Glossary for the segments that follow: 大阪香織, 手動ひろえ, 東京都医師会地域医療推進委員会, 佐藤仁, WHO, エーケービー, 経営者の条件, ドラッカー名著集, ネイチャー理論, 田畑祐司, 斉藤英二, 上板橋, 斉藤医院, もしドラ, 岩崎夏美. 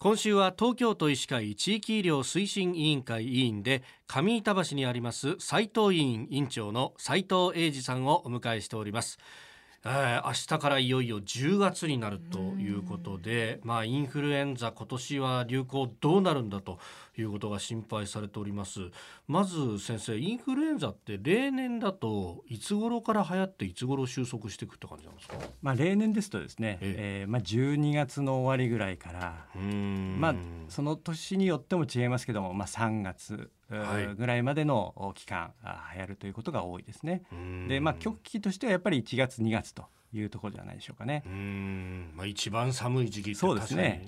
今週は東京都医師会地域医療推進委員会委員で上板橋にあります斉藤医院院長の斉藤英二さんをお迎えしております。明日からいよいよ10月になるということで、インフルエンザ今年は流行どうなるんだということが心配されております。まず先生、インフルエンザって例年だといつ頃から流行っていつ頃収束していくって感じなんですか？例年ですとですね、12月の終わりぐらいから、その年によっても違いますけども、3月ぐらいまでの期間、流行るということが多いですね。で、極期としてはやっぱり1月2月というところじゃないでしょうかね。一番寒い時期って確かにイメ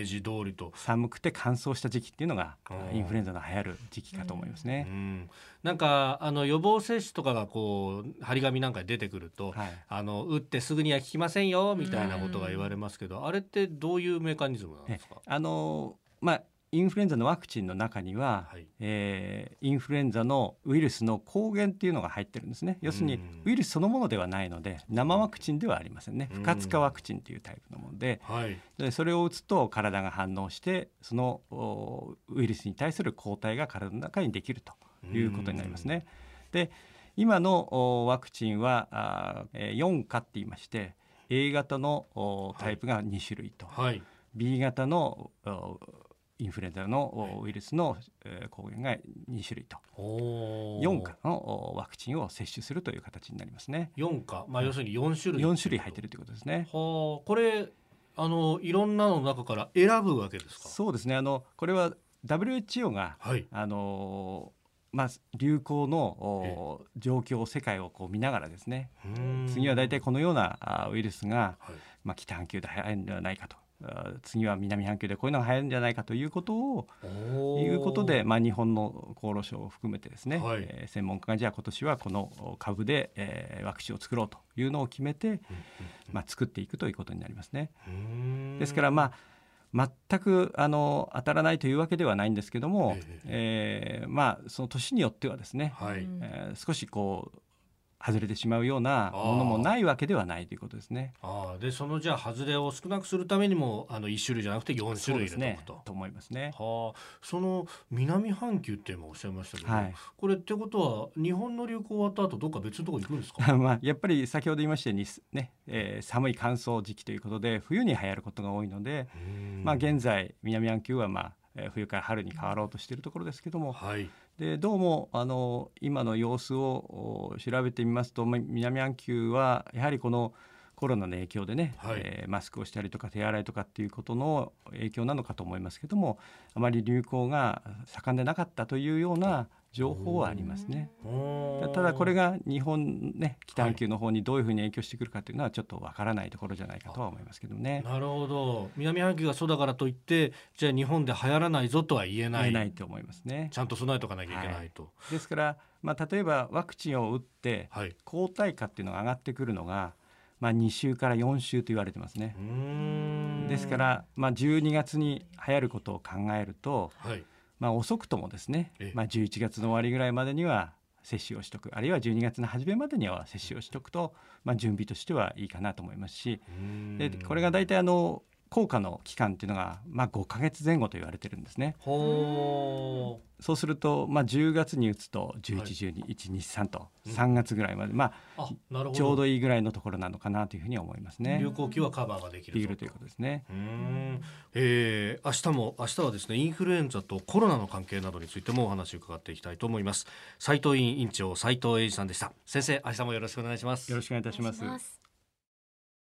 ージ通りと、寒くて乾燥した時期っていうのがインフルエンザの流行る時期かと思いますね。なんか予防接種とかがこう張り紙なんかに出てくると、打ってすぐには効きませんよみたいなことが言われますけど、あれってどういうメカニズムなんですか？インフルエンザのワクチンの中には、インフルエンザのウイルスの抗原っていうのが入ってるんですね。要するにウイルスそのものではないので、生ワクチンではありませんね。不活化ワクチンというタイプのもの で、それを打つと体が反応して、そのウイルスに対する抗体が体の中にできるということになりますね。で、今のワクチンは4価って言いまして、 A 型のタイプが2種類と、B 型のインフルエンザのウイルスの抗原が2種類と、4価のワクチンを接種するという形になりますね。4価、要するに4種類入っているということですね。これいろんなの中から選ぶわけですか？そうですね。これは WHO が、流行の状況、世界をこう見ながらですね、次は大体このようなウイルスが、北半球で流行るんではないかと、次は南半球でこういうのが流行るんじゃないかということをいうことで、日本の厚労省を含めてですね、専門家がじゃあ今年はこの株で、ワクチンを作ろうというのを決めて、作っていくということになりますね。ですから、全く当たらないというわけではないんですけども、その年によってはですね、少しこう外れてしまうようなものもないわけではないということですね。で、そのじゃあ外れを少なくするためにも1種類じゃなくて4種類入れておくと。そうですね、と思いますね。その南半球って今おっしゃいましたけど、これってことは日本の流行終わった後どっか別のところ行くんですか？やっぱり先ほど言いましたように、寒い乾燥時期ということで冬に流行ることが多いので、現在南半球は冬から春に変わろうとしているところですけども、でどうも今の様子を調べてみますと、南半球はやはりこのコロナの影響でね、マスクをしたりとか手洗いとかっていうことの影響なのかと思いますけども、あまり流行が盛んでなかったというような情報はありますね。ただこれが日本ね、北半球の方にどういうふうに影響してくるかというのはちょっとわからないところじゃないかとは思いますけどね。なるほど。南半球がそうだからといってじゃあ日本で流行らないぞとは言えない。言えないと思いますね。ちゃんと備えとかなきゃいけないと。ですから、例えばワクチンを打って抗体価っていうのが上がってくるのが、2週から4週と言われてますね。ですから、12月に流行ることを考えると、遅くともですね、11月の終わりぐらいまでには接種をしとく、あるいは12月の初めまでには接種をしとくと、準備としてはいいかなと思いますし、でこれが大体効果の期間っていうのが、5ヶ月前後と言われてるんですね。そうすると、10月に打つと11、12、1、2、3と3月ぐらいまで、ちょうどいいぐらいのところなのかなというふうに思いますね。流行期はカバーができるということですね。明日はですね、インフルエンザとコロナの関係などについてもお話を伺っていきたいと思います。斉藤医院院長斉藤英二さんでした。先生、明日もよろしくお願いします。よろしくお願いいたします。